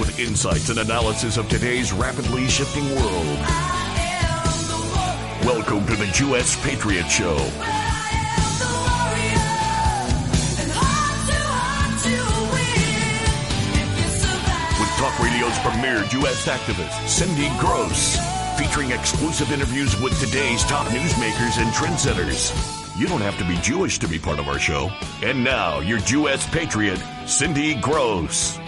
with insights and analysis of today's rapidly shifting world. Welcome to the U.S. Patriot Show. Talk Radio's premier U.S. activist, Cindy Gross, featuring exclusive interviews with today's top newsmakers and trendsetters. You don't have to be Jewish to be part of our show. And now, your U.S. patriot, Cindy Gross.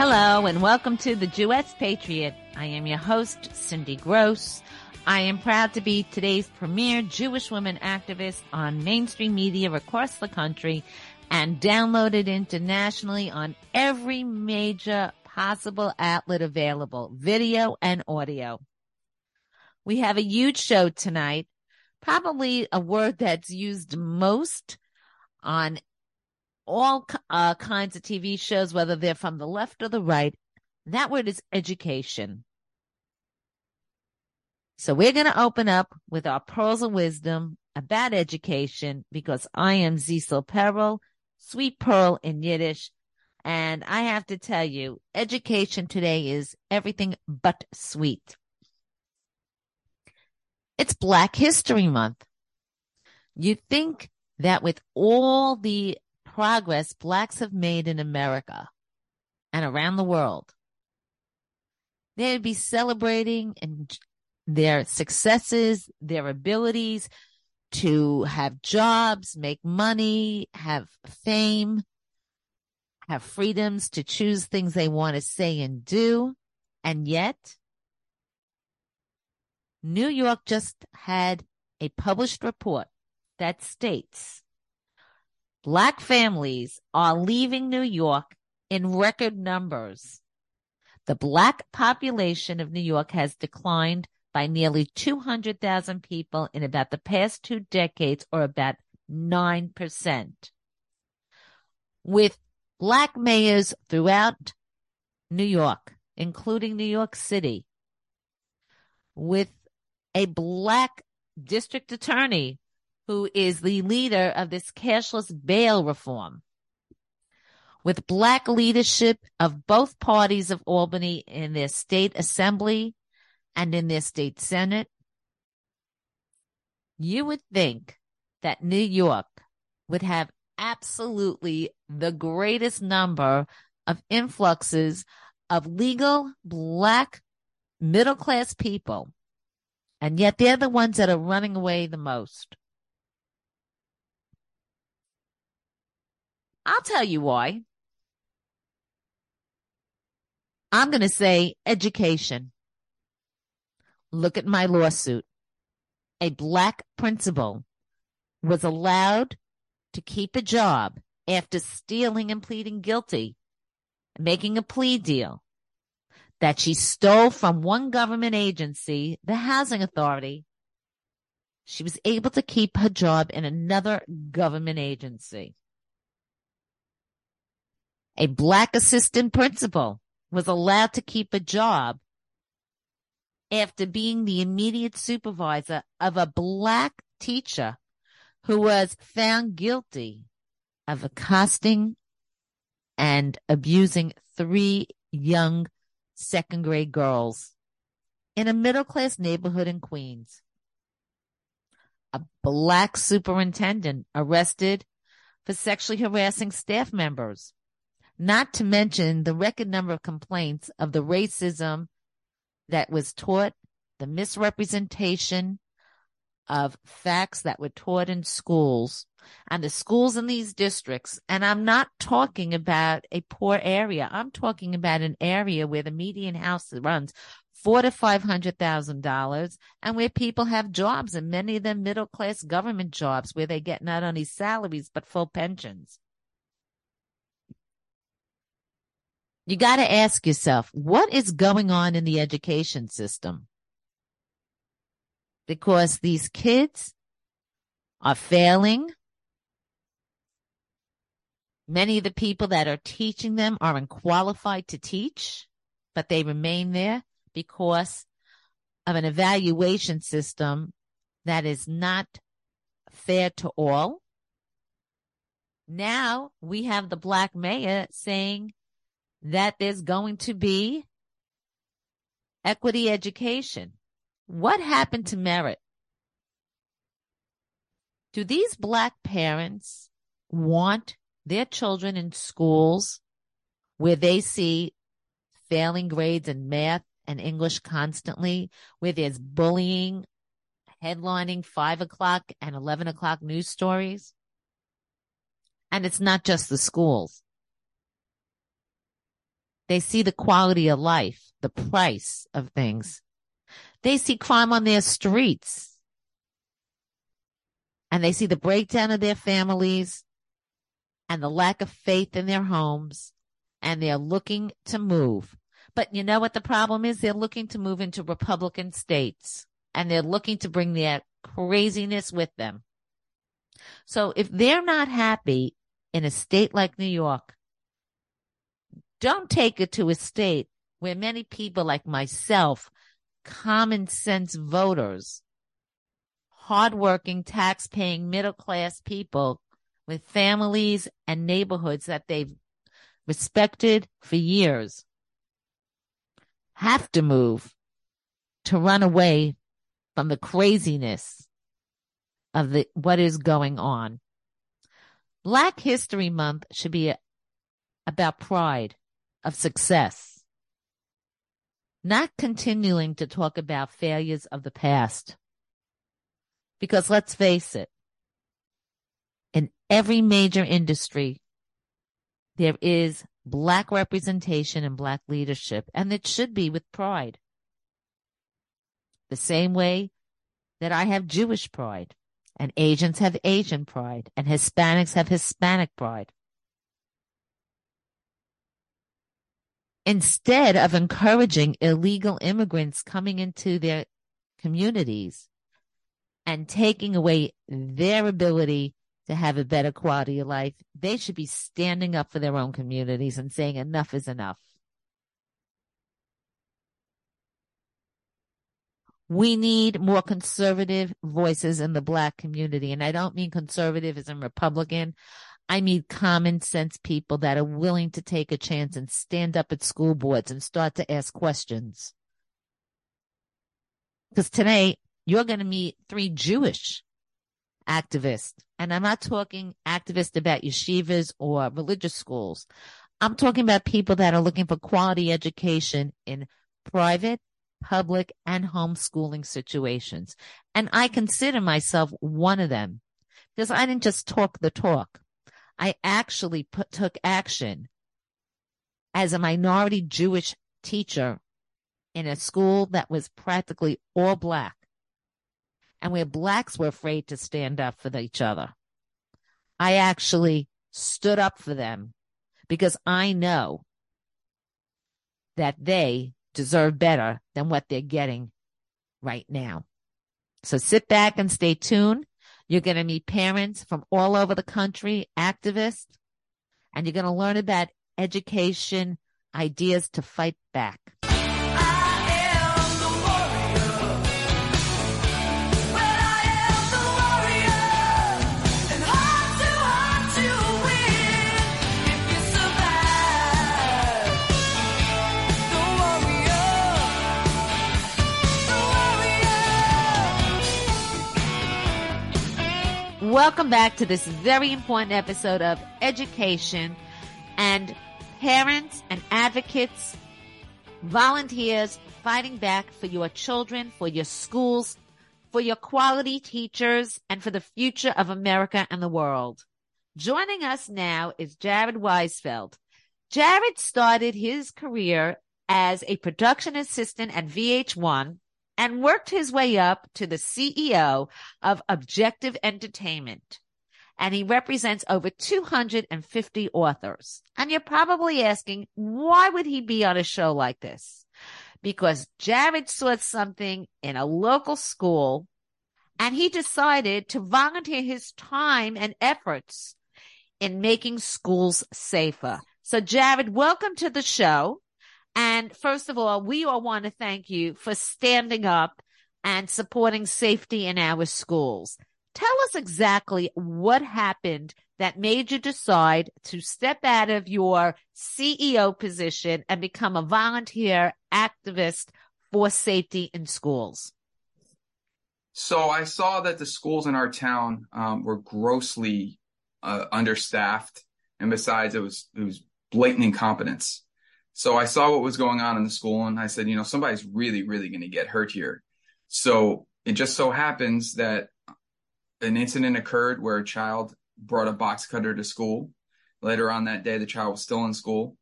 Hello, and welcome to the U.S. Patriot. I am your host, Cindy Gross. I am proud to be today's premier Jewish woman activist on mainstream media across the country, and downloaded internationally on every major possible outlet available, video and audio. We have a huge show tonight, probably a word that's used most on all kinds of TV shows, whether they're from the left or the right. That word is education. So we're going to open up with our pearls of wisdom about education, because I am Zisel Perel, Sweet Pearl in Yiddish. And I have to tell you, education today is everything but sweet. It's Black History Month. You'd think that with all the progress Blacks have made in America and around the world, they'd be celebrating their successes, their abilities to have jobs, make money, have fame, have freedoms to choose things they want to say and do. And yet, New York just had a published report that states Black families are leaving New York in record numbers. The Black population of New York has declined by nearly 200,000 people in about the past 2 decades, or about 9%. With Black mayors throughout New York, including New York City, with a Black district attorney who is the leader of this cashless bail reform, with Black leadership of both parties of Albany in their state assembly and in their state senate, you would think that New York would have absolutely the greatest number of influxes of legal Black middle-class people. And yet they're the ones that are running away the most. I'll tell you why. I'm going to say education. Look at my lawsuit. A Black principal was allowed to keep a job after stealing and pleading guilty, making a plea deal that she stole from one government agency, the Housing Authority. She was able to keep her job in another government agency. A Black assistant principal was allowed to keep a job after being the immediate supervisor of a Black teacher who was found guilty of accosting and abusing 3 young second-grade girls in a middle-class neighborhood in Queens. A Black superintendent arrested for sexually harassing staff members, not to mention the record number of complaints of the racism that was taught, the misrepresentation of facts that were taught in schools, and the schools in these districts. And I'm not talking about a poor area. I'm talking about an area where the median house runs $400,000 to $500,000, and where people have jobs, and many of them middle-class government jobs, where they get not only salaries, but full pensions. You got to ask yourself, what is going on in the education system? Because these kids are failing. Many of the people that are teaching them aren't qualified to teach, but they remain there because of an evaluation system that is not fair to all. Now we have the black mayor saying that there's going to be equity education. What happened to merit? Do these black parents want their children in schools where they see failing grades in math and English constantly, where there's bullying, headlining 5 o'clock and 11 o'clock news stories? And it's not just the schools. They see the quality of life, the price of things. They see crime on their streets. And they see the breakdown of their families and the lack of faith in their homes. And they're looking to move. But you know what the problem is? They're looking to move into Republican states. And they're looking to bring their craziness with them. So if they're not happy in a state like New York, don't take it to a state where many people like myself, common sense voters, hardworking, tax-paying, middle-class people with families and neighborhoods that they've respected for years have to move to run away from the craziness of what is going on. Black History Month should be about pride of success, not continuing to talk about failures of the past. Because let's face it, in every major industry, there is black representation and black leadership, and it should be with pride. The same way that I have Jewish pride, and Asians have Asian pride, and Hispanics have Hispanic pride. Instead of encouraging illegal immigrants coming into their communities and taking away their ability to have a better quality of life, they should be standing up for their own communities and saying enough is enough. We need more conservative voices in the black community. And I don't mean conservative as in Republican. I mean common sense people that are willing to take a chance and stand up at school boards and start to ask questions. Because today, you're going to meet 3 Jewish activists. And I'm not talking activists about yeshivas or religious schools. I'm talking about people that are looking for quality education in private, public, and homeschooling situations. And I consider myself one of them because I didn't just talk the talk. I actually took action as a minority Jewish teacher in a school that was practically all black and where blacks were afraid to stand up for each other. I actually stood up for them because I know that they deserve better than what they're getting right now. So sit back and stay tuned. You're going to meet parents from all over the country, activists, and you're going to learn about education, ideas to fight back. Welcome back to this very important episode of Education, and parents and advocates, volunteers fighting back for your children, for your schools, for your quality teachers, and for the future of America and the world. Joining us now is Jared Weisfeld. Jared started his career as a production assistant at VH1 and worked his way up to the CEO of Objective Entertainment. And he represents over 250 authors. And you're probably asking, why would he be on a show like this? Because Jared saw something in a local school, and he decided to volunteer his time and efforts in making schools safer. So, Jared, welcome to the show. And first of all, we all want to thank you for standing up and supporting safety in our schools. Tell us exactly what happened that made you decide to step out of your CEO position and become a volunteer activist for safety in schools? So I saw that the schools in our town were grossly understaffed. And besides, it was blatant incompetence. So I saw what was going on in the school, and I said, somebody's really, really going to get hurt here. So it just so happens that an incident occurred where a child brought a box cutter to school. Later on that day, the child was still in school,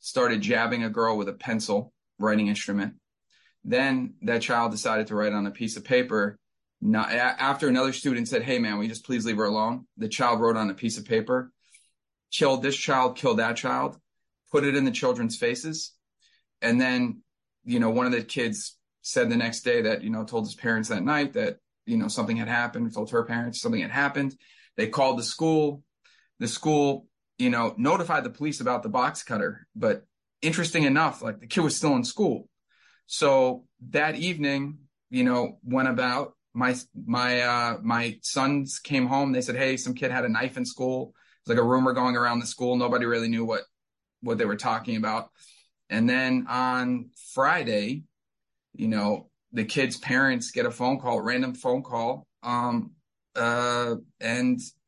started jabbing a girl with a pencil, writing instrument. Then that child decided to write on a piece of paper. After another student said, hey, man, will you just please leave her alone? The child wrote on a piece of paper, kill this child, kill that child, put it in the children's faces. And then, one of the kids said the next day that, told his parents that night that, something had happened, told her parents something had happened. They called the school. The school, notified the police about the box cutter. But interesting enough, the kid was still in school. So that evening, went about. My sons came home. They said, hey, some kid had a knife in school. It's like a rumor going around the school. Nobody really knew what they were talking about. And then on Friday, the kid's parents get a phone call, random phone call. And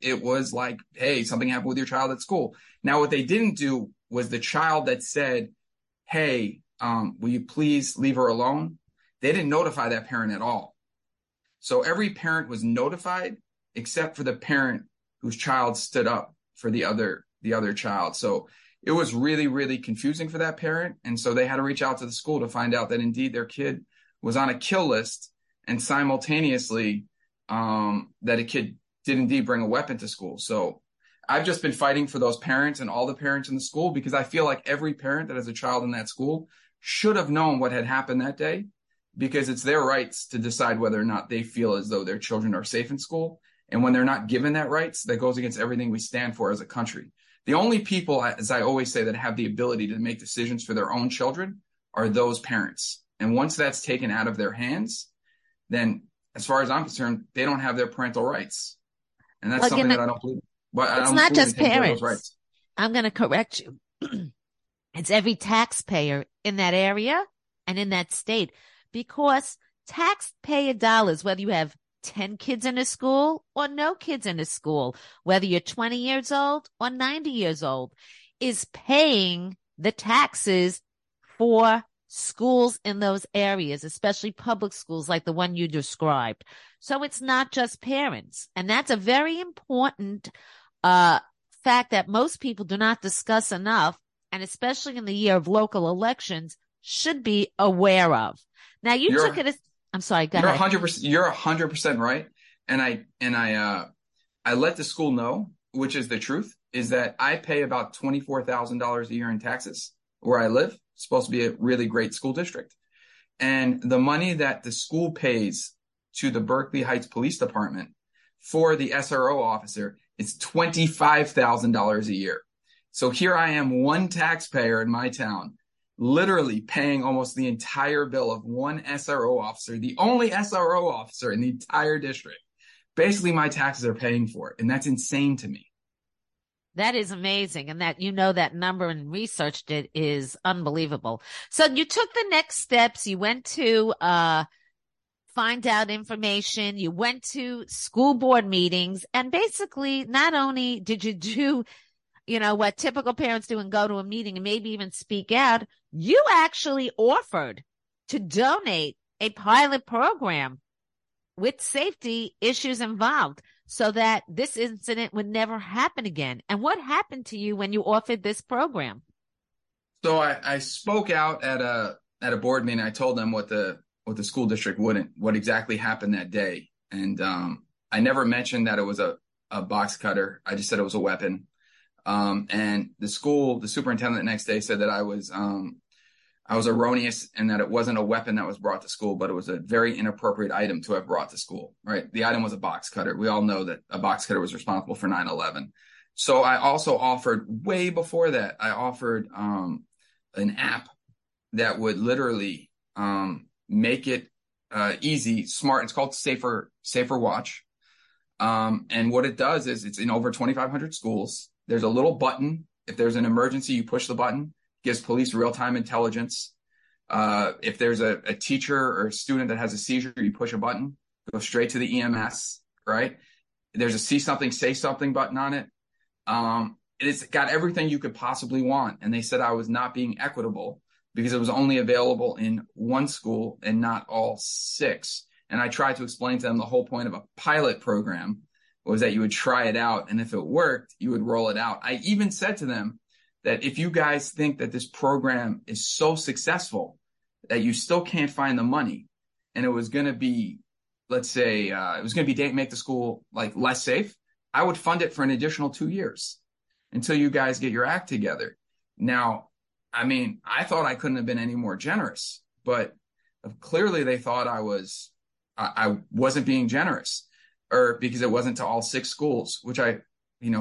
it was like, hey, something happened with your child at school. Now, what they didn't do was the child that said, hey, will you please leave her alone? They didn't notify that parent at all. So every parent was notified except for the parent whose child stood up for the other child. So it was really, really confusing for that parent. And so they had to reach out to the school to find out that indeed their kid was on a kill list, and simultaneously that a kid did indeed bring a weapon to school. So I've just been fighting for those parents and all the parents in the school, because I feel like every parent that has a child in that school should have known what had happened that day, because it's their rights to decide whether or not they feel as though their children are safe in school. And when they're not given that rights, that goes against everything we stand for as a country. The only people, as I always say, that have the ability to make decisions for their own children are those parents. And once that's taken out of their hands, then as far as I'm concerned, they don't have their parental rights. And that's something that I don't believe. But it's not just parents. I'm going to correct you. It's every taxpayer in that area and in that state, because taxpayer dollars, whether you have 10 kids in a school or no kids in a school, whether you're 20 years old or 90 years old, is paying the taxes for schools in those areas, especially public schools like the one you described. So it's not just parents. And that's a very important fact that most people do not discuss enough, and especially in the year of local elections, should be aware of. Now, you're took it as – I'm sorry, go ahead. 100%, you're 100% right. And I let the school know, which is the truth, is that I pay about $24,000 a year in taxes where I live. Supposed to be a really great school district. And the money that the school pays to the Berkeley Heights Police Department for the SRO officer is $25,000 a year. So here I am, one taxpayer in my town, literally paying almost the entire bill of one SRO officer, the only SRO officer in the entire district. Basically, my taxes are paying for it. And that's insane to me. That is amazing. And that, that number and researched it is unbelievable. So you took the next steps. You went to find out information. You went to school board meetings. And basically, not only did you do, what typical parents do and go to a meeting and maybe even speak out, you actually offered to donate a pilot program with safety issues involved, so that this incident would never happen again. And what happened to you when you offered this program? So I spoke out at a board meeting. I told them what the school district what exactly happened that day. And I never mentioned that it was a box cutter. I just said it was a weapon. And the superintendent the next day said that I was erroneous and that it wasn't a weapon that was brought to school, but it was a very inappropriate item to have brought to school, right? The item was a box cutter. We all know that a box cutter was responsible for 9/11. So I also offered, way before that, an app that would literally make it easy, smart. It's called Safer Watch. And what it does is it's in over 2,500 schools. There's a little button. If there's an emergency, you push the button. It gives police real-time intelligence. If there's a teacher or a student that has a seizure, you push a button, go straight to the EMS, right? There's a see something, say something button on it. It's got everything you could possibly want. And they said I was not being equitable because it was only available in one school and not all six. And I tried to explain to them the whole point of a pilot program was that you would try it out. And if it worked, you would roll it out. I even said to them that if you guys think that this program is so successful that you still can't find the money and it was going to be, let's say, it was going to be make the school like less safe, I would fund it for an additional 2 years until you guys get your act together. Now, I mean, I thought I couldn't have been any more generous, but clearly they thought I wasn't being generous, or because it wasn't to all six schools, which I,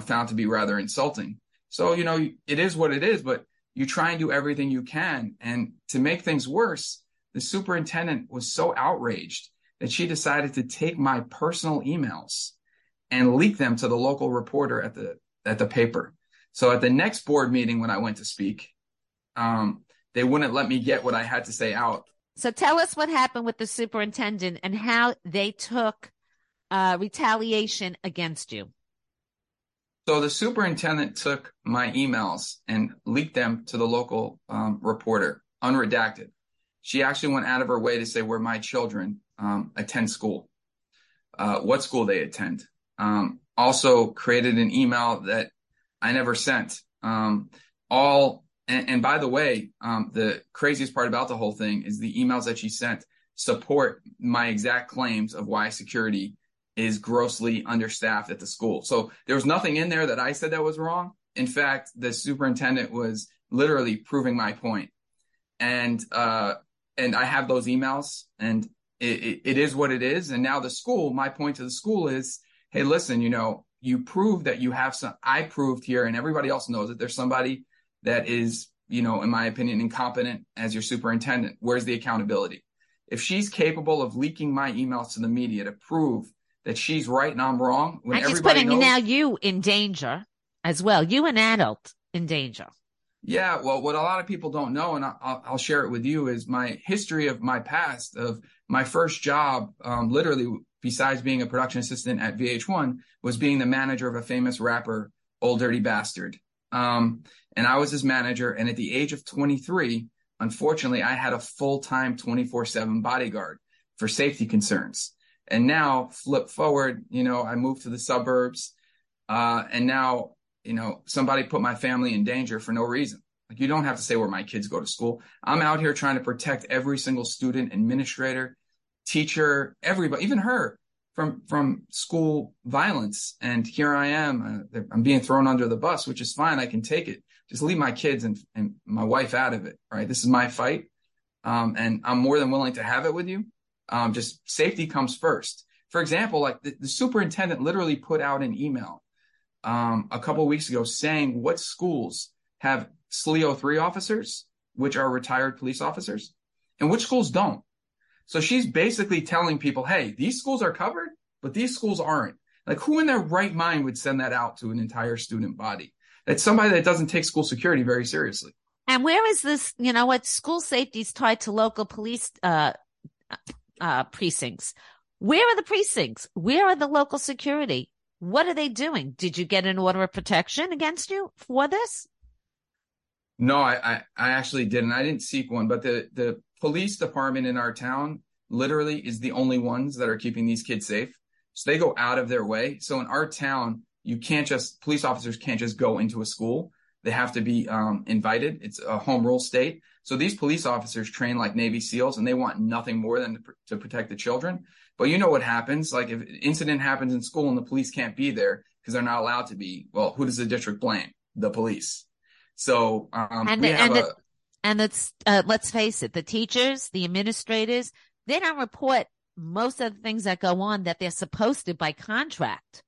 found to be rather insulting. So, it is what it is, but you try and do everything you can. And to make things worse, the superintendent was so outraged that she decided to take my personal emails and leak them to the local reporter at the paper. So at the next board meeting, when I went to speak, they wouldn't let me get what I had to say out. So tell us what happened with the superintendent and how they took retaliation against you. So the superintendent took my emails and leaked them to the local reporter, unredacted. She actually went out of her way to say where my children attend school, what school they attend. Also created an email that I never sent. And by the way, the craziest part about the whole thing is the emails that she sent support my exact claims of why security is grossly understaffed at the school. So there was nothing in there that I said that was wrong. In fact, the superintendent was literally proving my point. And I have those emails, and it is what it is. And now the school, my point to the school is, hey, listen, you proved that you have some, I proved here, and everybody else knows that there's somebody that is, in my opinion, incompetent as your superintendent. Where's the accountability? If she's capable of leaking my emails to the media to prove that she's right and I'm wrong, when I'm just putting now you in danger as well. You, an adult, in danger. Yeah, well, what a lot of people don't know, and I'll share it with you, is my history of my past, of my first job, literally, besides being a production assistant at VH1, was being the manager of a famous rapper, Old Dirty Bastard. And I was his manager. And at the age of 23, unfortunately, I had a full-time 24/7 bodyguard for safety concerns. And now flip forward, I moved to the suburbs, and now, somebody put my family in danger for no reason. Like, you don't have to say where my kids go to school. I'm out here trying to protect every single student, administrator, teacher, everybody, even her, from school violence. And here I am, I'm being thrown under the bus, which is fine. I can take it. Just leave my kids and my wife out of it, right? This is my fight. And I'm more than willing to have it with you. Just safety comes first. For example, like the superintendent literally put out an email a couple of weeks ago saying what schools have SLEO 3 officers, which are retired police officers, and which schools don't. So she's basically telling people, hey, these schools are covered, but these schools aren't. Like, who in their right mind would send that out to an entire student body? That's somebody that doesn't take school security very seriously. And where is this, school safety is tied to local police precincts. Where are the precincts? Where are the local security? What are they doing? Did you get an order of protection against you for this? No, I actually didn't. I didn't seek one, but the police department in our town literally is the only ones that are keeping these kids safe. So they go out of their way. So in our town, police officers can't just go into a school. They have to be invited. It's a home rule state. So these police officers train like Navy SEALs, and they want nothing more than to protect the children. But you know what happens? Like, if an incident happens in school and the police can't be there because they're not allowed to be, well, who does the district blame? The police. So let's face it, the teachers, the administrators, they don't report most of the things that go on that they're supposed to by contract,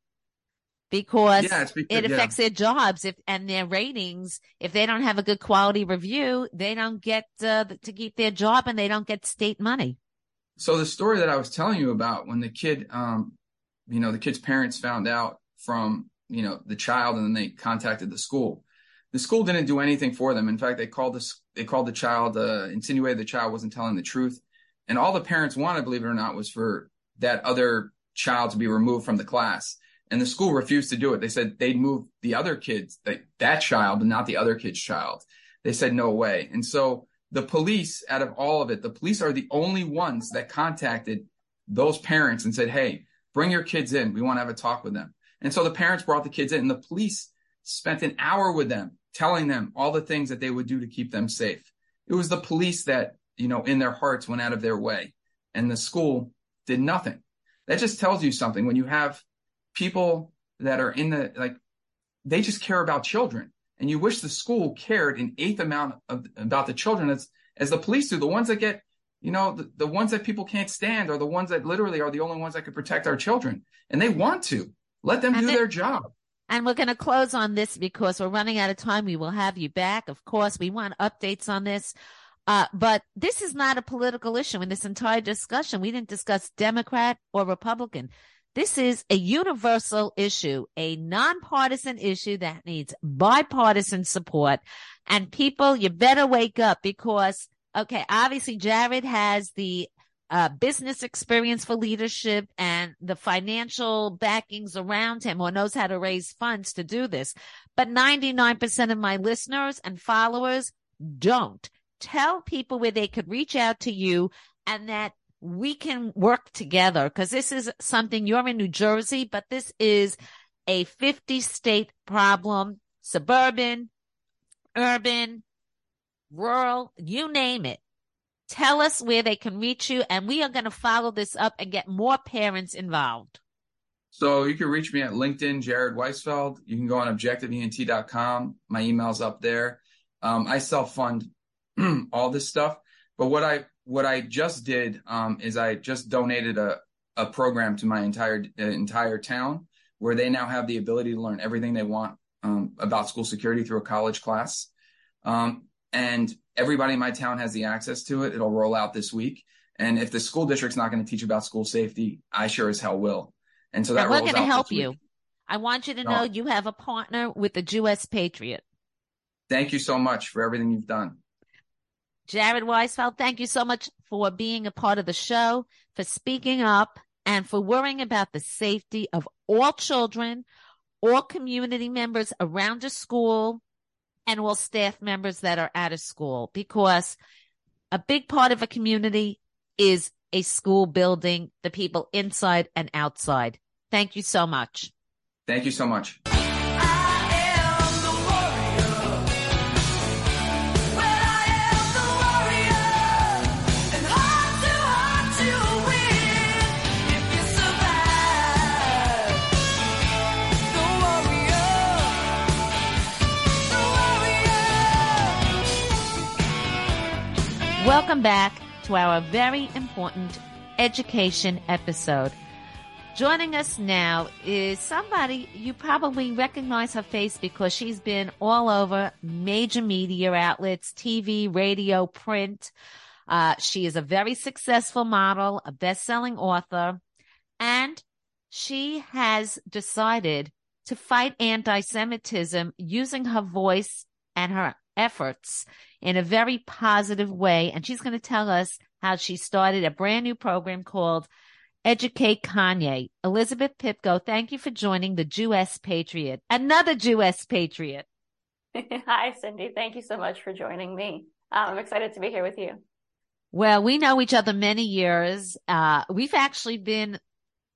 because it affects their jobs and their ratings. If they don't have a good quality review, they don't get to keep their job, and they don't get state money. So the story that I was telling you about, when the kid you know, the kid's parents found out from, you know, the child, and then they contacted the school. The school didn't do anything for them. In fact, they called the child, insinuated the child wasn't telling the truth. And all the parents wanted, believe it or not, was for that other child to be removed from the class. And the school refused to do it. They said they'd move the other kids, that child, but not the other kid's child. They said, no way. And so the police, out of all of it, the police are the only ones that contacted those parents and said, hey, bring your kids in. We want to have a talk with them. And so the parents brought the kids in, and the police spent an hour with them, telling them all the things that they would do to keep them safe. It was the police that, you know, in their hearts went out of their way, and the school did nothing. That just tells you something. When you have people that are in the, like, they just care about children, and you wish the school cared an eighth amount about the children as the police do. The ones that get, you know, the ones that people can't stand are the ones that literally are the only ones that could protect our children. And they want to let them do their job. And we're going to close on this because we're running out of time. We will have you back. Of course, we want updates on this. But this is not a political issue. In this entire discussion, we didn't discuss Democrat or Republican. This is a universal issue, a nonpartisan issue that needs bipartisan support. And people, you better wake up because, okay, obviously Jared has the business experience for leadership and the financial backings around him, or knows how to raise funds to do this. But 99% of my listeners and followers don't. Tell people where they could reach out to you and that we can work together, because this is something, you're in New Jersey, but this is a 50-state problem, suburban, urban, rural, you name it. Tell us where they can reach you, and we are going to follow this up and get more parents involved. So you can reach me at LinkedIn, Jared Weisfeld. You can go on objectiveenT.com. My email's up there. I self-fund all this stuff. But what I just did is I just donated a program to my entire town, where they now have the ability to learn everything they want about school security through a college class. And everybody in my town has the access to it. It'll roll out this week. And if the school district's not going to teach about school safety, I sure as hell will. And so that rolls out. We're going to help you. I want you to know you have a partner with the Jewish Patriot. Thank you so much for everything you've done. Jared Weisfeld, thank you so much for being a part of the show, for speaking up, and for worrying about the safety of all children, all community members around a school, and all staff members that are out of school, because a big part of a community is a school building, the people inside and outside. Thank you so much. Thank you so much. Welcome back to our very important education episode. Joining us now is somebody you probably recognize her face because she's been all over major media outlets, TV, radio, print. She is a very successful model, a best-selling author, and she has decided to fight anti-Semitism using her voice and her efforts in a very positive way. And she's going to tell us how she started a brand new program called Educate Kanye. Elizabeth Pipko, thank you for joining the Jewish Patriot, another Jewish Patriot. Hi, Cindy. Thank you so much for joining me. I'm excited to be here with you. Well, we know each other many years. We've actually been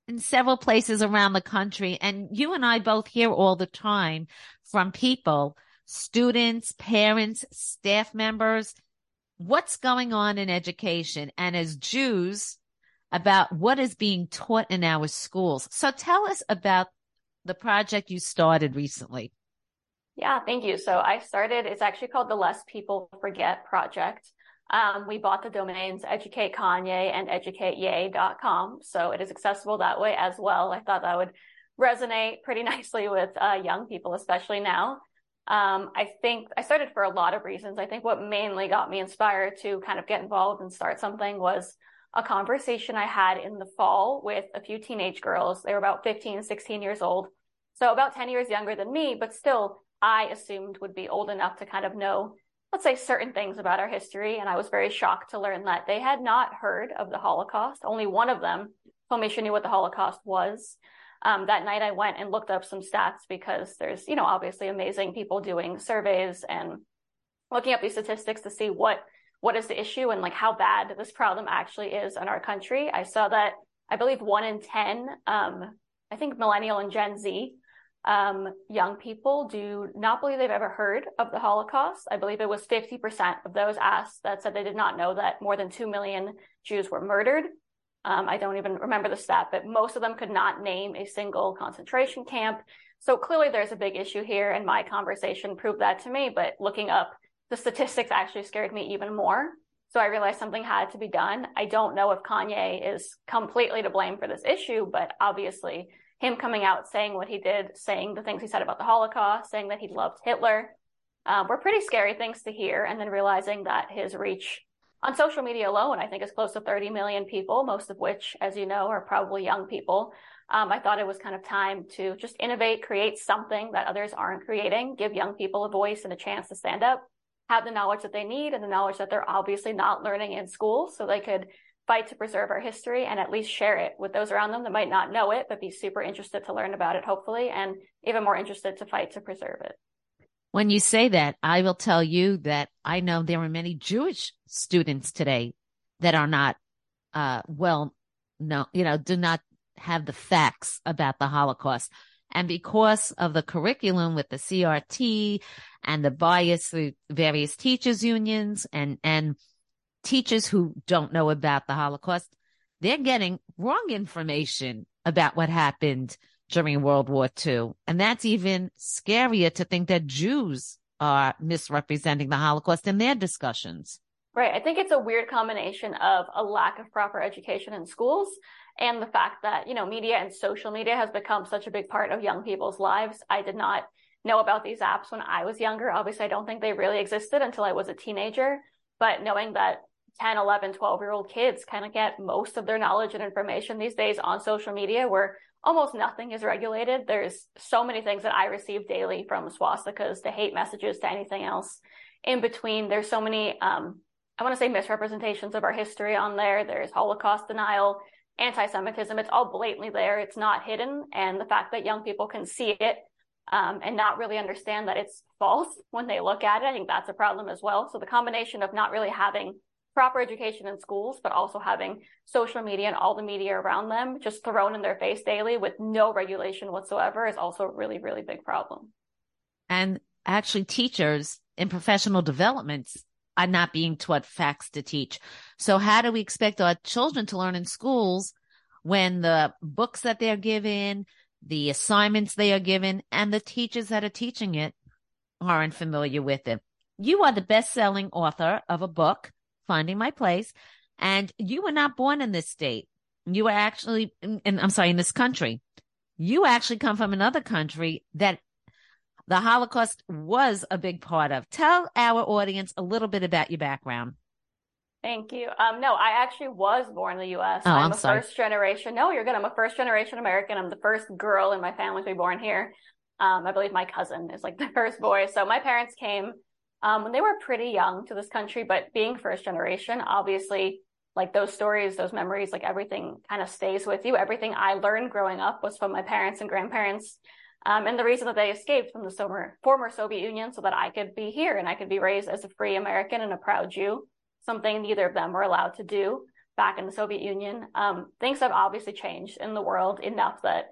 in several places around the country, and you and I both hear all the time from people, students, parents, staff members, what's going on in education, and as Jews, about what is being taught in our schools. So tell us about the project you started recently. Yeah, thank you. So I started, it's actually called the Less People Forget Project. We bought the domains Educate Kanye and educateye.com. So it is accessible that way as well. I thought that would resonate pretty nicely with young people, especially now. I think I started for a lot of reasons. I think what mainly got me inspired to kind of get involved and start something was a conversation I had in the fall with a few teenage girls. They were about 15, 16 years old. So about 10 years younger than me, but still I assumed would be old enough to kind of know, let's say, certain things about our history. And I was very shocked to learn that they had not heard of the Holocaust. Only one of them told me she knew what the Holocaust was. That night I went and looked up some stats because there's, you know, obviously amazing people doing surveys and looking up these statistics to see what is the issue and like how bad this problem actually is in our country. I saw that I believe 1 in 10, I think millennial and Gen Z, young people do not believe they've ever heard of the Holocaust. I believe it was 50% of those asked that said they did not know that more than 2 million Jews were murdered. I don't even remember the stat, but most of them could not name a single concentration camp. So clearly there's a big issue here, and my conversation proved that to me. But looking up the statistics actually scared me even more. So I realized something had to be done. I don't know if Kanye is completely to blame for this issue, but obviously him coming out, saying what he did, saying the things he said about the Holocaust, saying that he loved Hitler, were pretty scary things to hear. And then realizing that his reach on social media alone, I think, is close to 30 million people, most of which, as you know, are probably young people. I thought it was kind of time to just innovate, create something that others aren't creating, give young people a voice and a chance to stand up, have the knowledge that they need and the knowledge that they're obviously not learning in school, so they could fight to preserve our history and at least share it with those around them that might not know it, but be super interested to learn about it, hopefully, and even more interested to fight to preserve it. When you say that, I will tell you that I know there are many Jewish students today that are not well known, you know, do not have the facts about the Holocaust. And because of the curriculum with the CRT and the bias through various teachers' unions and teachers who don't know about the Holocaust, they're getting wrong information about what happened during World War II. And that's even scarier to think that Jews are misrepresenting the Holocaust in their discussions. Right. I think it's a weird combination of a lack of proper education in schools and the fact that, you know, media and social media has become such a big part of young people's lives. I did not know about these apps when I was younger. Obviously, I don't think they really existed until I was a teenager. But knowing that 10, 11, 12-year-old kids kind of get most of their knowledge and information these days on social media, where almost nothing is regulated. There's so many things that I receive daily, from swastikas to hate messages to anything else in between. There's so many, I want to say, misrepresentations of our history on there. There's Holocaust denial, anti-Semitism. It's all blatantly there. It's not hidden. And the fact that young people can see it and not really understand that it's false when they look at it, I think that's a problem as well. So the combination of not really having proper education in schools, but also having social media and all the media around them just thrown in their face daily with no regulation whatsoever is also a really, really big problem. And actually teachers in professional developments are not being taught facts to teach. So how do we expect our children to learn in schools when the books that they're given, the assignments they are given, and the teachers that are teaching it aren't familiar with it? You are the best-selling author of a book, Finding My Place, and you were not born in this state. You were actually, in this country. You actually come from another country that the Holocaust was a big part of. Tell our audience a little bit about your background. Thank you. No, I actually was born in the U.S. Oh, I'm a first generation. No, you're good. I'm a first generation American. I'm the first girl in my family to be born here. I believe my cousin is like the first boy. So my parents came when they were pretty young to this country, but being first generation, obviously, like those stories, those memories, like everything kind of stays with you. Everything I learned growing up was from my parents and grandparents. And the reason that they escaped from the former Soviet Union so that I could be here and I could be raised as a free American and a proud Jew, something neither of them were allowed to do back in the Soviet Union. Things have obviously changed in the world enough that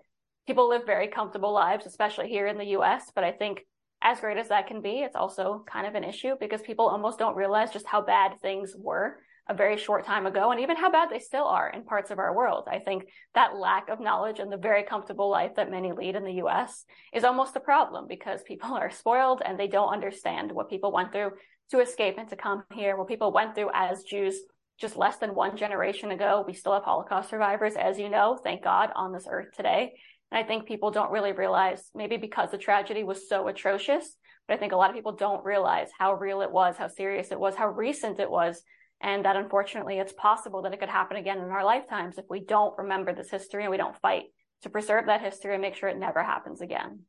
people live very comfortable lives, especially here in the U.S. But I think as great as that can be, it's also kind of an issue because people almost don't realize just how bad things were a very short time ago, and even how bad they still are in parts of our world. I think that lack of knowledge and the very comfortable life that many lead in the U.S. is almost a problem because people are spoiled and they don't understand what people went through to escape and to come here, what people went through as Jews just less than one generation ago. We still have Holocaust survivors, as you know, thank God, on this earth today. And I think people don't really realize, maybe because the tragedy was so atrocious, but I think a lot of people don't realize how real it was, how serious it was, how recent it was, and that unfortunately it's possible that it could happen again in our lifetimes if we don't remember this history and we don't fight to preserve that history and make sure it never happens again.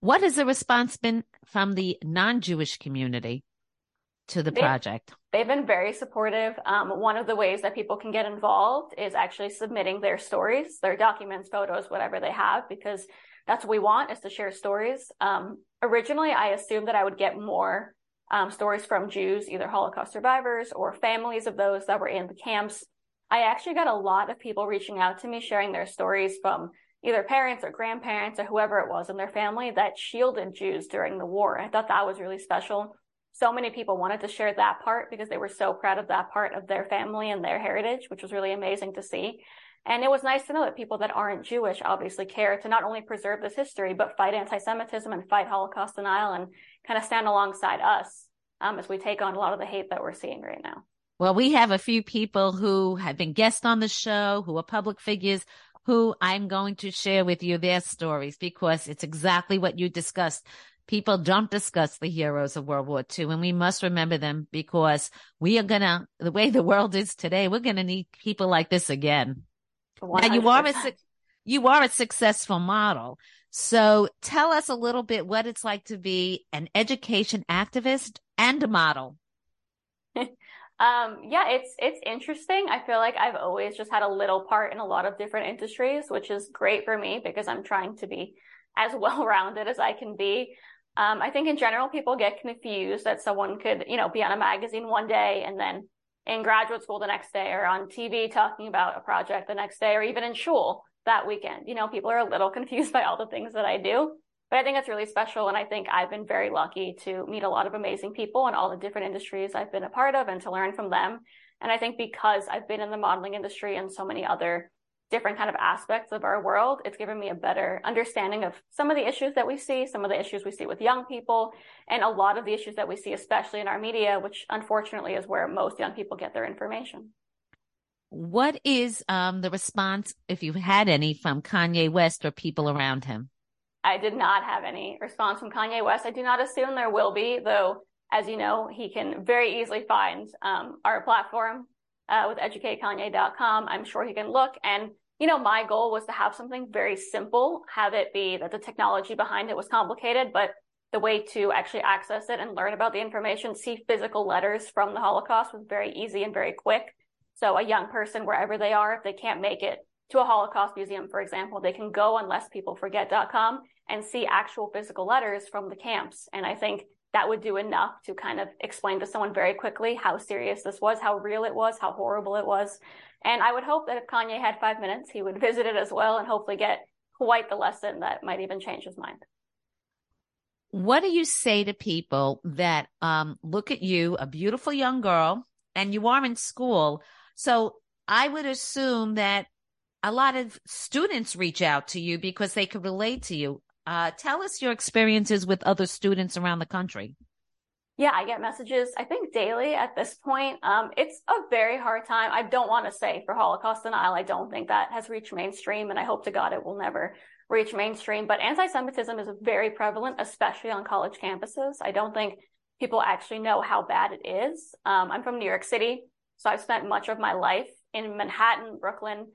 What has the response been from the non-Jewish community to the project? They've been very supportive. One of the ways that people can get involved is actually submitting their stories, their documents, photos, whatever they have, because that's what we want, is to share stories. Originally, I assumed that I would get more stories from Jews, either Holocaust survivors or families of those that were in the camps. I actually got a lot of people reaching out to me, sharing their stories from either parents or grandparents or whoever it was in their family that shielded Jews during the war. I thought that was really special. So many people wanted to share that part because they were so proud of that part of their family and their heritage, which was really amazing to see. And it was nice to know that people that aren't Jewish obviously care to not only preserve this history, but fight anti-Semitism and fight Holocaust denial and kind of stand alongside us as we take on a lot of the hate that we're seeing right now. Well, we have a few people who have been guests on the show, who are public figures, who I'm going to share with you their stories, because it's exactly what you discussed. People don't discuss the heroes of World War II, and we must remember them, because we are going to, the way the world is today, we're going to need people like this again. 100%. Now, you are a successful model. So tell us a little bit what it's like to be an education activist and a model. Yeah, it's interesting. I feel like I've always just had a little part in a lot of different industries, which is great for me because I'm trying to be as well-rounded as I can be. I think in general, people get confused that someone could, be on a magazine one day and then in graduate school the next day, or on TV talking about a project the next day, or even in shul that weekend. People are a little confused by all the things that I do, but I think it's really special. And I think I've been very lucky to meet a lot of amazing people in all the different industries I've been a part of and to learn from them. And I think because I've been in the modeling industry and so many other different kind of aspects of our world, it's given me a better understanding of some of the issues that we see, some of the issues we see with young people, and a lot of the issues that we see, especially in our media, which unfortunately is where most young people get their information. What is the response, if you had any, from Kanye West or people around him? I did not have any response from Kanye West. I do not assume there will be, though, as you know, he can very easily find our platform with educatekanye.com. I'm sure he can look. And my goal was to have something very simple, have it be that the technology behind it was complicated, but the way to actually access it and learn about the information, see physical letters from the Holocaust, was very easy and very quick. So a young person, wherever they are, if they can't make it to a Holocaust museum, for example, they can go on lesspeopleforget.com and see actual physical letters from the camps. And I think that would do enough to kind of explain to someone very quickly how serious this was, how real it was, how horrible it was. And I would hope that if Kanye had 5 minutes, he would visit it as well and hopefully get quite the lesson that might even change his mind. What do you say to people that look at you, a beautiful young girl, and you are in school? So I would assume that a lot of students reach out to you because they could relate to you. Tell us your experiences with other students around the country. Yeah, I get messages, I think, daily at this point. It's a very hard time. I don't want to say for Holocaust denial, I don't think that has reached mainstream, and I hope to God it will never reach mainstream. But anti-Semitism is very prevalent, especially on college campuses. I don't think people actually know how bad it is. I'm from New York City, so I've spent much of my life in Manhattan, Brooklyn,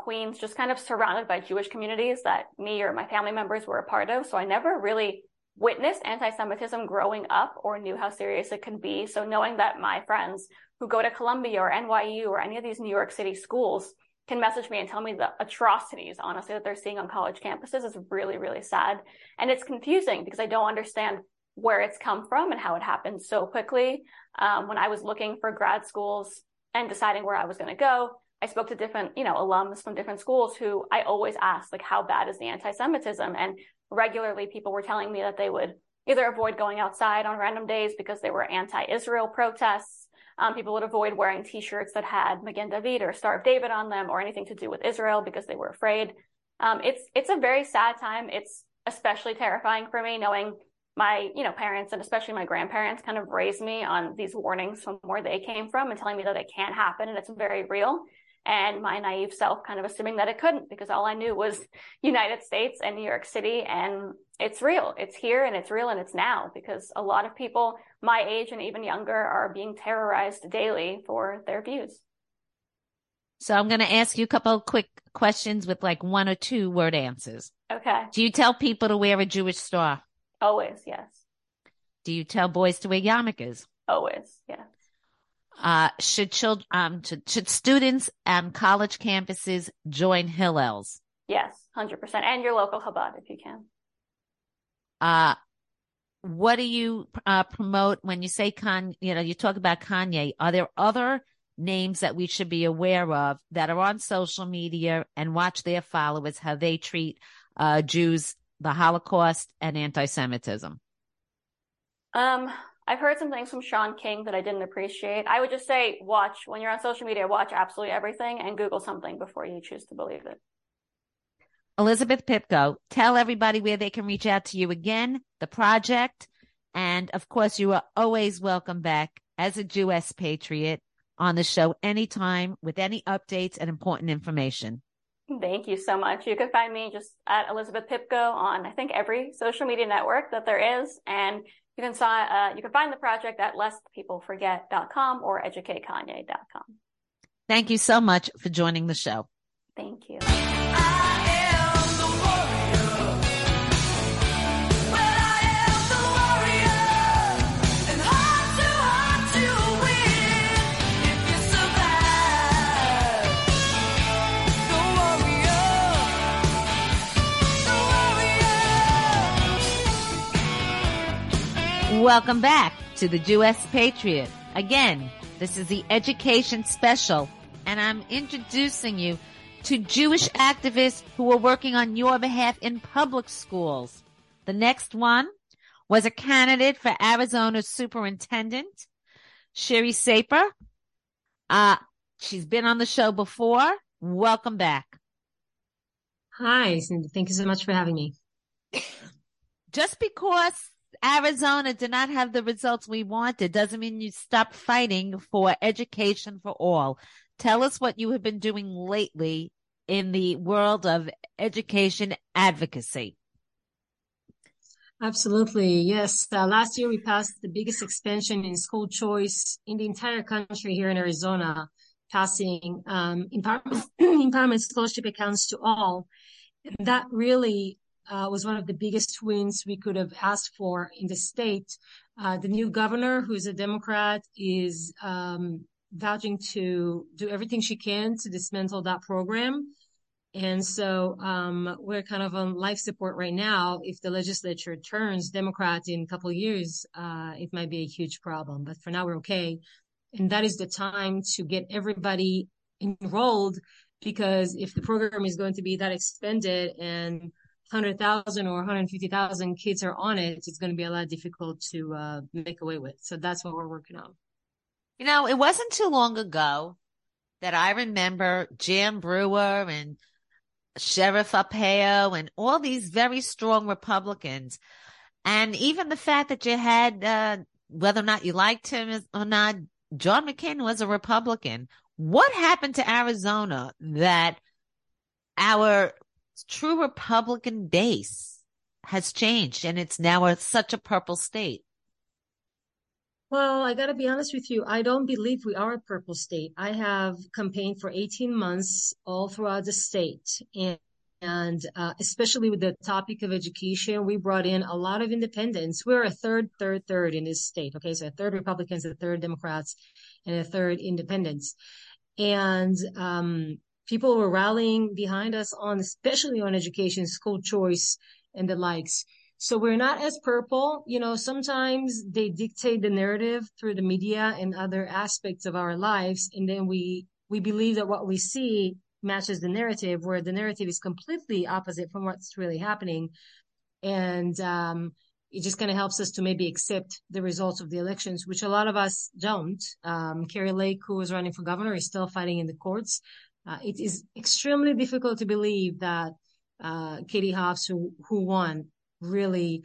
Queens, just kind of surrounded by Jewish communities that me or my family members were a part of. So I never really witnessed anti-Semitism growing up or knew how serious it can be. So knowing that my friends who go to Columbia or NYU or any of these New York City schools can message me and tell me the atrocities, honestly, that they're seeing on college campuses is really, really sad. And it's confusing because I don't understand where it's come from and how it happened so quickly. When I was looking for grad schools and deciding where I was going to go, I spoke to different, alums from different schools who I always asked, how bad is the anti-Semitism? And regularly people were telling me that they would either avoid going outside on random days because there were anti-Israel protests. People would avoid wearing t-shirts that had Magen David or Star of David on them or anything to do with Israel because they were afraid. It's a very sad time. It's especially terrifying for me knowing my, parents and especially my grandparents kind of raised me on these warnings from where they came from and telling me that it can't happen and it's very real. and my naive self kind of assuming that it couldn't, because all I knew was United States and New York City, and it's real. It's here and it's real and it's now, because a lot of people my age and even younger are being terrorized daily for their views. So I'm going to ask you a couple of quick questions with like 1 or 2 word answers. Okay. Do you tell people to wear a Jewish star? Always, yes. Do you tell boys to wear yarmulkes? Always, yeah. Should students on college campuses join Hillels? Yes, 100%. And your local Chabad if you can. What do you promote when you say Kanye? You know, you talk about Kanye. Are there other names that we should be aware of that are on social media, and watch their followers, how they treat Jews, the Holocaust, and anti-Semitism? I've heard some things from Sean King that I didn't appreciate. I would just say, watch, when you're on social media, watch absolutely everything and Google something before you choose to believe it. Elizabeth Pipko, tell everybody where they can reach out to you again, the project, and of course, you are always welcome back as a Jew expatriate on the show anytime with any updates and important information. Thank you so much. You can find me just at Elizabeth Pipko on, I think, every social media network that there is. And you can find the project at lesspeopleforget.com or educatekanye.com. Thank you so much for joining the show. Thank you. Welcome back to the Jew Expatriate. Again, this is the education special, and I'm introducing you to Jewish activists who are working on your behalf in public schools. The next one was a candidate for Arizona Superintendent, Shiry Sapir. She's been on the show before. Welcome back. Hi, Cindy. Thank you so much for having me. Just because Arizona did not have the results we wanted doesn't mean you stop fighting for education for all. Tell us what you have been doing lately in the world of education advocacy. Absolutely. Yes. Last year, we passed the biggest expansion in school choice in the entire country here in Arizona, passing empowerment scholarship accounts to all. And that really was one of the biggest wins we could have asked for in the state. The new governor, who's a Democrat, is vowing to do everything she can to dismantle that program. And so we're kind of on life support right now. If the legislature turns Democrat in a couple of years, it might be a huge problem. But for now, we're okay. And that is the time to get everybody enrolled, because if the program is going to be that expanded and 100,000 or 150,000 kids are on it, it's going to be a lot difficult to make away with. So that's what we're working on. You know, it wasn't too long ago that I remember Jan Brewer and Sheriff Arpaio and all these very strong Republicans. And even the fact that you had, whether or not you liked him or not, John McCain was a Republican. What happened to Arizona that our true Republican base has changed and it's now such a purple state? Well, I got to be honest with you. I don't believe we are a purple state. I have campaigned for 18 months all throughout the state. And especially with the topic of education, we brought in a lot of independents. We're a third in this state. Okay, so a third Republicans, a third Democrats, and a third independents. And people were rallying behind us on, especially on education, school choice, and the likes. So we're not as purple. You know, sometimes they dictate the narrative through the media and other aspects of our lives. And then we believe that what we see matches the narrative, where the narrative is completely opposite from what's really happening. And it just kind of helps us to maybe accept the results of the elections, which a lot of us don't. Carrie Lake, who was running for governor, is still fighting in the courts. It is extremely difficult to believe that Katie Hobbs, who won, really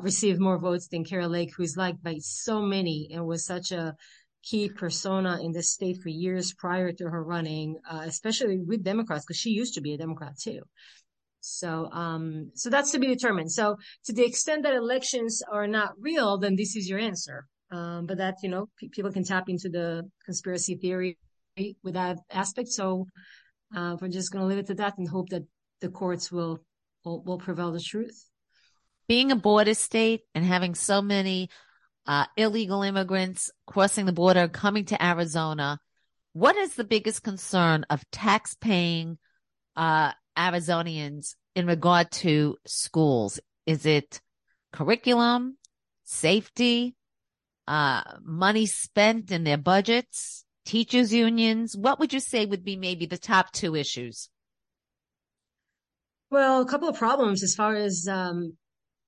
received more votes than Carrie Lake, who is liked by so many and was such a key persona in this state for years prior to her running, especially with Democrats, because she used to be a Democrat too. So, so that's to be determined. So to the extent that elections are not real, then this is your answer. But that, you know, people can tap into the conspiracy theory with that aspect. So, we're just going to leave it to that and hope that the courts will prevail the truth. Being a border state and having so many illegal immigrants crossing the border, coming to Arizona, what is the biggest concern of taxpaying Arizonians in regard to schools? Is it curriculum, safety, money spent in their budgets, teachers unions? What would you say would be maybe the top two issues? Well, a couple of problems as far as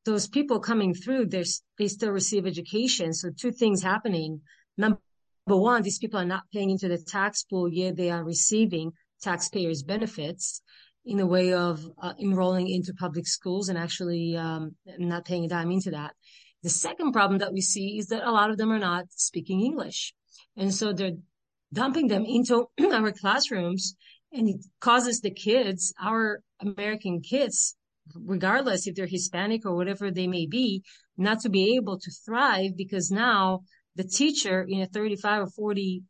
those people coming through, they still receive education. So two things happening. Number one, these people are not paying into the tax pool, yet they are receiving taxpayers' benefits in the way of enrolling into public schools and actually not paying a dime into that. The second problem that we see is that a lot of them are not speaking English. And so they're dumping them into our classrooms, and it causes the kids, our American kids, regardless if they're Hispanic or whatever they may be, not to be able to thrive, because now the teacher in a 35 or 40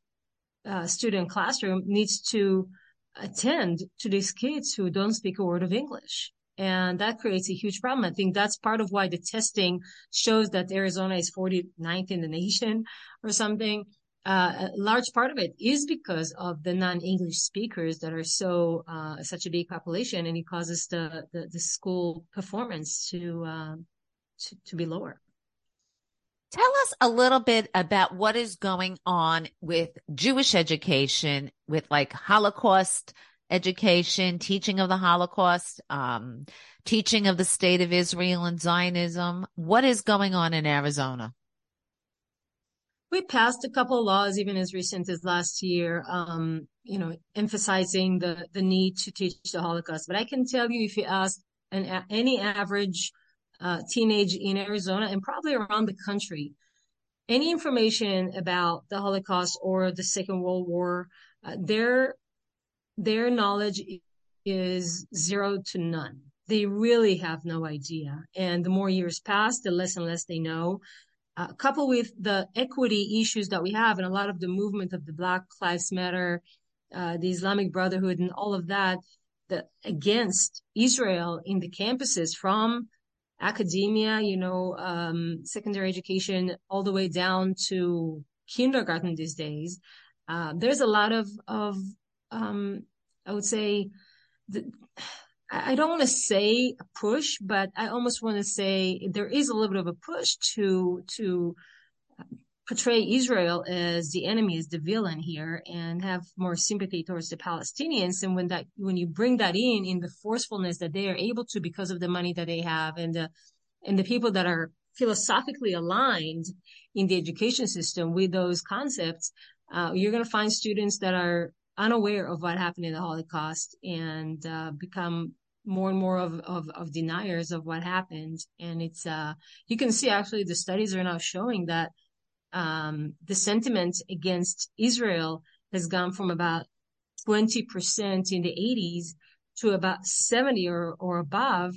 student classroom needs to attend to these kids who don't speak a word of English. And that creates a huge problem. I think that's part of why the testing shows that Arizona is 49th in the nation or something. A large part of it is because of the non-English speakers that are so such a big population, and it causes the school performance to be lower. Tell us a little bit about what is going on with Jewish education, with like Holocaust education, teaching of the Holocaust, teaching of the State of Israel and Zionism. What is going on in Arizona? We passed a couple of laws even as recent as last year, you know, emphasizing the need to teach the Holocaust. But I can tell you, if you ask any average teenage in Arizona and probably around the country, any information about the Holocaust or the Second World War, their knowledge is zero to none. They really have no idea. And the more years pass, the less and less they know. Coupled with the equity issues that we have and a lot of the movement of the Black Lives Matter, the Islamic Brotherhood and all of that, against Israel in the campuses from academia, you know, secondary education, all the way down to kindergarten these days. There's a lot of I would say, I don't want to say a push, but I almost want to say there is a little bit of a push to portray Israel as the enemy, as the villain here, and have more sympathy towards the Palestinians. And when you bring that in the forcefulness that they are able to because of the money that they have and the people that are philosophically aligned in the education system with those concepts, you're going to find students that are unaware of what happened in the Holocaust and become more and more of deniers of what happened. And it's you can see actually the studies are now showing that the sentiment against Israel has gone from about 20% in the 80s to about 70 or above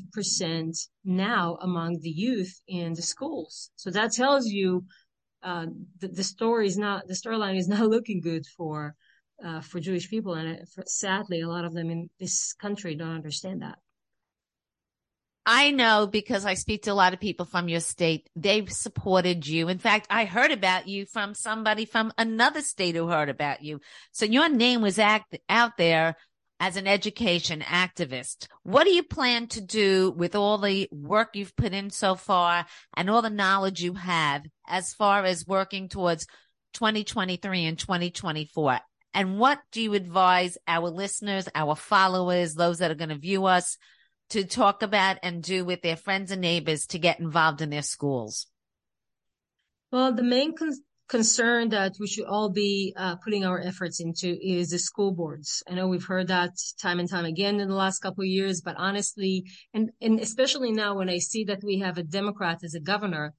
% now among the youth in the schools. So that tells you the storyline is not looking good for Jewish people, and sadly, a lot of them in this country don't understand that. I know, because I speak to a lot of people from your state. They've supported you. In fact, I heard about you from somebody from another state who heard about you. So your name was out there as an education activist. What do you plan to do with all the work you've put in so far and all the knowledge you have as far as working towards 2023 and 2024? And what do you advise our listeners, our followers, those that are going to view us, to talk about and do with their friends and neighbors to get involved in their schools? Well, the main concern that we should all be putting our efforts into is the school boards. I know we've heard that time and time again in the last couple of years, but honestly, and especially now when I see that we have a Democrat as a governor,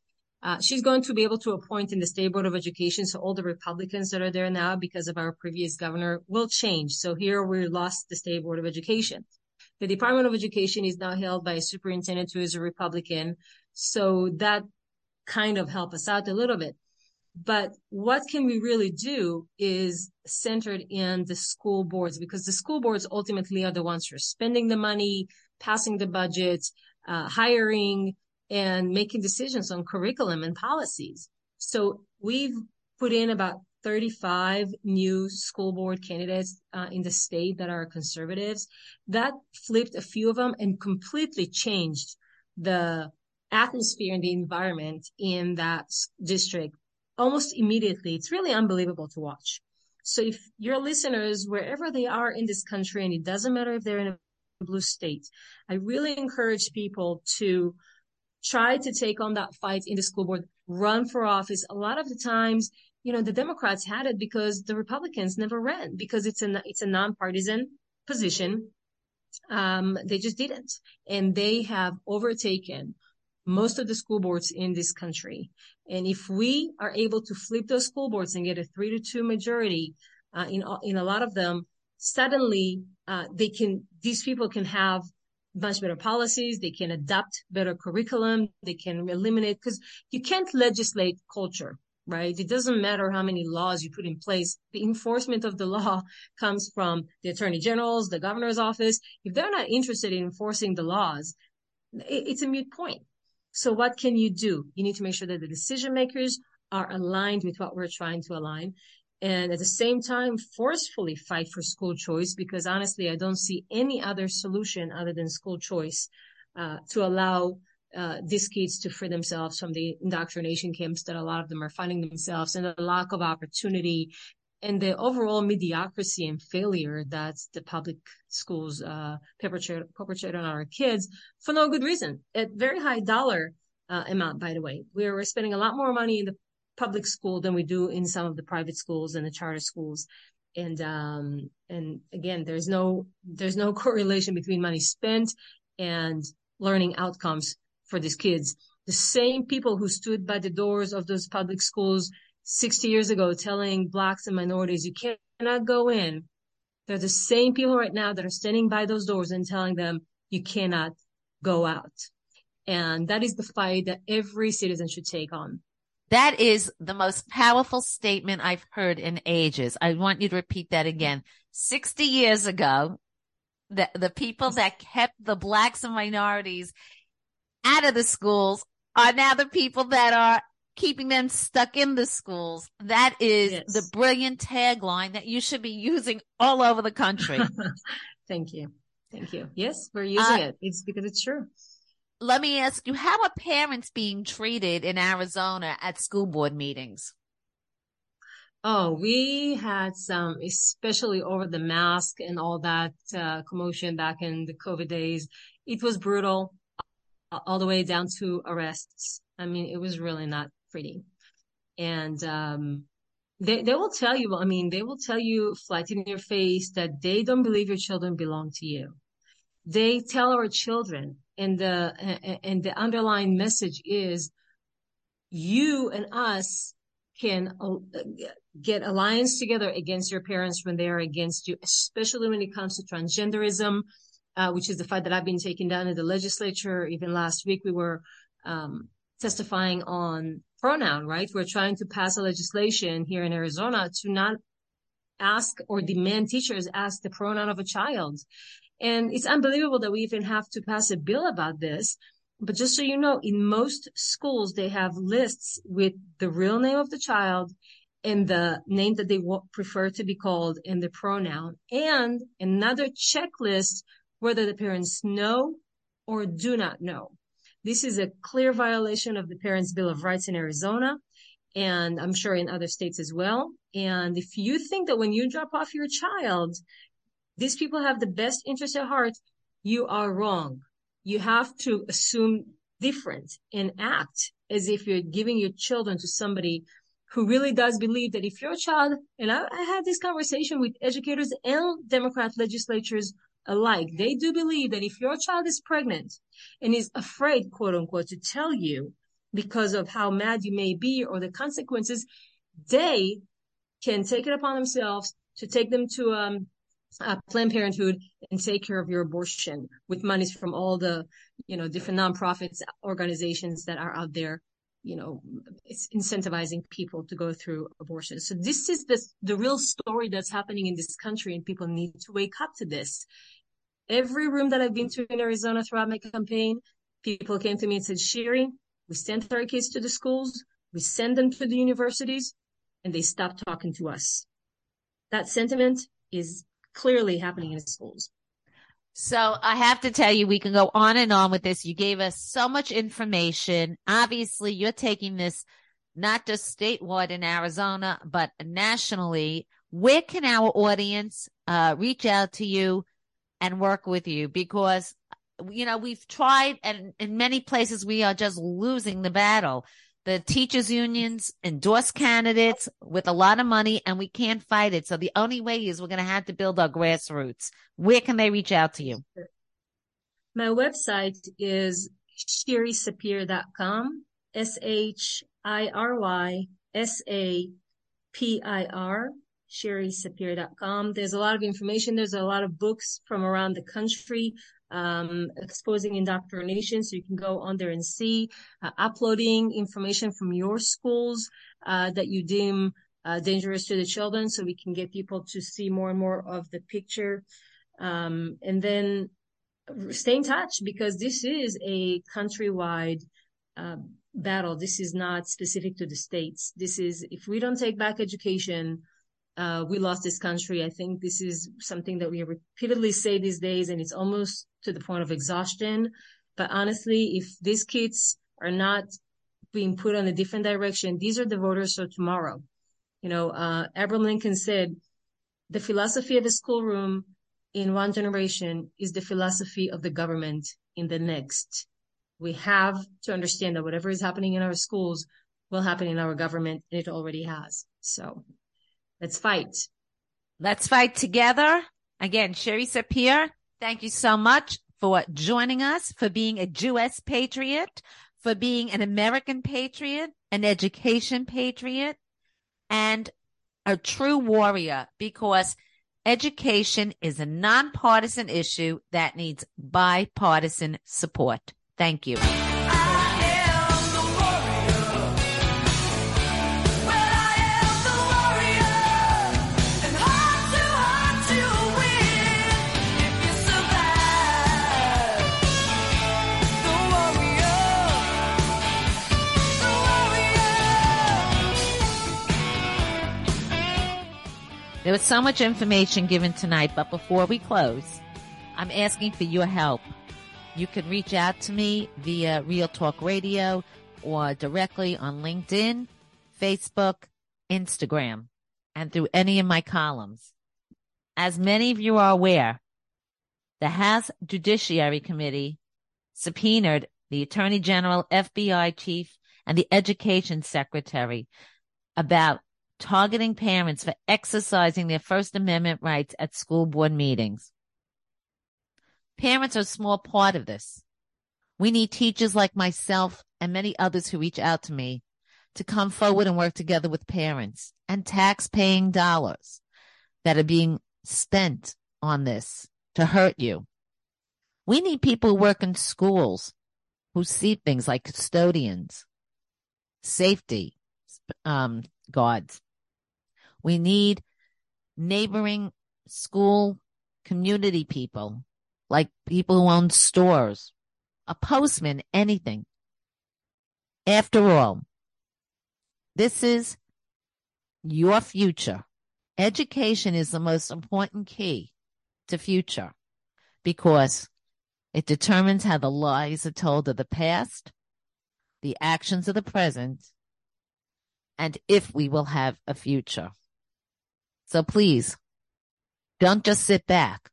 She's going to be able to appoint in the State Board of Education. So all the Republicans that are there now because of our previous governor will change. So here we lost the State Board of Education. The Department of Education is now held by a superintendent who is a Republican. So that kind of helped us out a little bit. But what can we really do is centered in the school boards, because the school boards ultimately are the ones who are spending the money, passing the budget, hiring, and making decisions on curriculum and policies. So we've put in about 35 new school board candidates in the state that are conservatives. That flipped a few of them and completely changed the atmosphere and the environment in that district almost immediately. It's really unbelievable to watch. So if your listeners, wherever they are in this country, and it doesn't matter if they're in a blue state, I really encourage people to try to take on that fight in the school board, run for office. A lot of the times, you know, the Democrats had it because the Republicans never ran, because it's a nonpartisan position. They just didn't. And they have overtaken most of the school boards in this country. And if we are able to flip those school boards and get a 3-2 majority in a lot of them, suddenly these people can have much better policies. They can adopt better curriculum. They can eliminate, because you can't legislate culture, right? It doesn't matter how many laws you put in place. The enforcement of the law comes from the attorney generals, the governor's office. If they're not interested in enforcing the laws, it's a moot point. So what can you do? You need to make sure that the decision makers are aligned with what we're trying to align. And at the same time, forcefully fight for school choice, because honestly, I don't see any other solution other than school choice to allow these kids to free themselves from the indoctrination camps that a lot of them are finding themselves, and the lack of opportunity and the overall mediocrity and failure that the public schools perpetrate on our kids for no good reason, at very high dollar amount, by the way. We're spending a lot more money in the public school than we do in some of the private schools and the charter schools. And again, there's no correlation between money spent and learning outcomes for these kids. The same people who stood by the doors of those public schools 60 years ago telling blacks and minorities, you cannot go in. They're the same people right now that are standing by those doors and telling them, you cannot go out. And that is the fight that every citizen should take on. That is the most powerful statement I've heard in ages. I want you to repeat that again. 60 years ago, the people that kept the blacks and minorities out of the schools are now the people that are keeping them stuck in the schools. That is the brilliant tagline that you should be using all over the country. Thank you. Yes, we're using it. It's because it's true. Let me ask you, how are parents being treated in Arizona at school board meetings? Oh, we had some, especially over the mask and all that commotion back in the COVID days. It was brutal all the way down to arrests. I mean, it was really not pretty. And they will tell you, flat in your face, that they don't believe your children belong to you. They tell our children, and the underlying message is, you and us can get alliance together against your parents when they are against you, especially when it comes to transgenderism, which is the fight that I've been taking down in the legislature. Even last week, we were testifying on pronoun, right? We're trying to pass a legislation here in Arizona to not ask or demand teachers ask the pronoun of a child. And it's unbelievable that we even have to pass a bill about this. But just so you know, in most schools, they have lists with the real name of the child and the name that they prefer to be called and the pronoun, and another checklist whether the parents know or do not know. This is a clear violation of the Parents' Bill of Rights in Arizona, and I'm sure in other states as well. And if you think that when you drop off your child, these people have the best interest at heart, you are wrong. You have to assume different and act as if you're giving your children to somebody who really does believe that if your child, and I had this conversation with educators and Democrat legislatures alike, they do believe that if your child is pregnant and is afraid, quote unquote, to tell you, because of how mad you may be or the consequences, they can take it upon themselves to take them to Planned Parenthood and take care of your abortion with monies from all the, you know, different nonprofits, organizations that are out there, you know, it's incentivizing people to go through abortion. So this is the real story that's happening in this country, and people need to wake up to this. Every room that I've been to in Arizona throughout my campaign, people came to me and said, Shiry, we sent our kids to the schools, we send them to the universities, and they stop talking to us. That sentiment is clearly happening in schools. So I have to tell you, we can go on and on with this. You gave us so much information. Obviously, you're taking this not just statewide in Arizona, but nationally. Where can our audience reach out to you and work with you? Because, you know, we've tried, and in many places we are just losing the battle. The teachers unions endorse candidates with a lot of money, and we can't fight it. So the only way is we're going to have to build our grassroots. Where can they reach out to you? My website is shirysapir.com, shirysapir, shirysapir.com. There's a lot of information. There's a lot of books from around the country exposing indoctrination. So you can go on there and see uploading information from your schools that you deem dangerous to the children, so we can get people to see more and more of the picture. And then stay in touch, because this is a countrywide battle. This is not specific to the states. This is, if we don't take back education, we lost this country. I think this is something that we repeatedly say these days, and it's almost to the point of exhaustion. But honestly, if these kids are not being put on a different direction, these are the voters for tomorrow. You know, Abraham Lincoln said, the philosophy of a schoolroom in one generation is the philosophy of the government in the next. We have to understand that whatever is happening in our schools will happen in our government, and it already has. So let's fight. Let's fight together. Again, Shiry Sapir, thank you so much for joining us, for being a Jewess patriot, for being an American patriot, an education patriot, and a true warrior, because education is a nonpartisan issue that needs bipartisan support. Thank you. There was so much information given tonight, but before we close, I'm asking for your help. You can reach out to me via Real Talk Radio or directly on LinkedIn, Facebook, Instagram, and through any of my columns. As many of you are aware, the House Judiciary Committee subpoenaed the Attorney General, FBI Chief, and the Education Secretary about targeting parents for exercising their First Amendment rights at school board meetings. Parents are a small part of this. We need teachers like myself and many others who reach out to me to come forward and work together with parents and tax-paying dollars that are being spent on this to hurt you. We need people who work in schools who see things like custodians, safety guards. We need neighboring school community people, like people who own stores, a postman, anything. After all, this is your future. Education is the most important key to future, because it determines how the lies are told of the past, the actions of the present, and if we will have a future. So please, don't just sit back.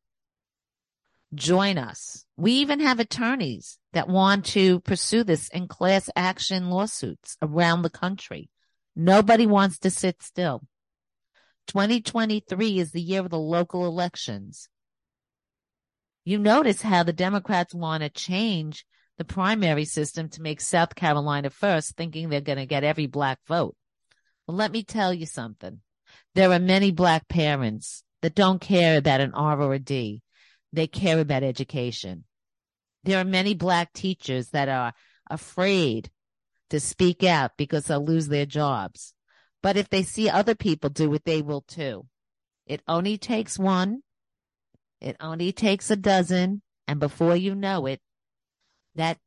Join us. We even have attorneys that want to pursue this in class action lawsuits around the country. Nobody wants to sit still. 2023 is the year of the local elections. You notice how the Democrats want to change the primary system to make South Carolina first, thinking they're going to get every black vote. Well, let me tell you something. There are many black parents that don't care about an R or a D. They care about education. There are many black teachers that are afraid to speak out because they'll lose their jobs. But if they see other people do it, they will too. It only takes one. It only takes a dozen. And before you know it, that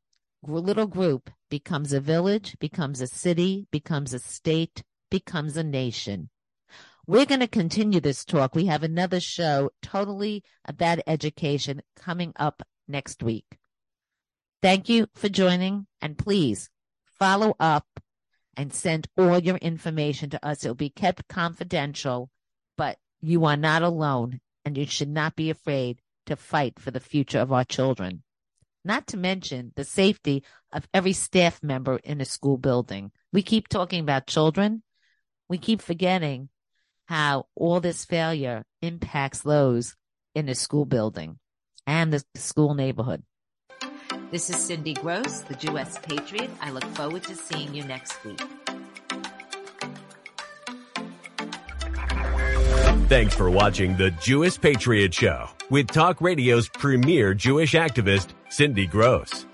little group becomes a village, becomes a city, becomes a state, becomes a nation. We're going to continue this talk. We have another show totally about education coming up next week. Thank you for joining, and please follow up and send all your information to us. It'll be kept confidential, but you are not alone, and you should not be afraid to fight for the future of our children, not to mention the safety of every staff member in a school building. We keep talking about children. We keep forgetting how all this failure impacts those in the school building and the school neighborhood. This is Cindy Gross, the Jewess Patriot. I look forward to seeing you next week. Thanks for watching the Jewess Patriot Show with Talk Radio's premier Jewish activist, Cindy Gross.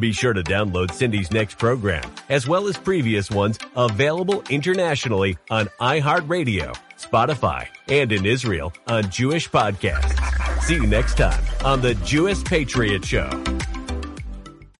Be sure to download Cindy's next program, as well as previous ones available internationally on iHeartRadio, Spotify, and in Israel on Jewish Podcasts. See you next time on the Jewess Patriot Show.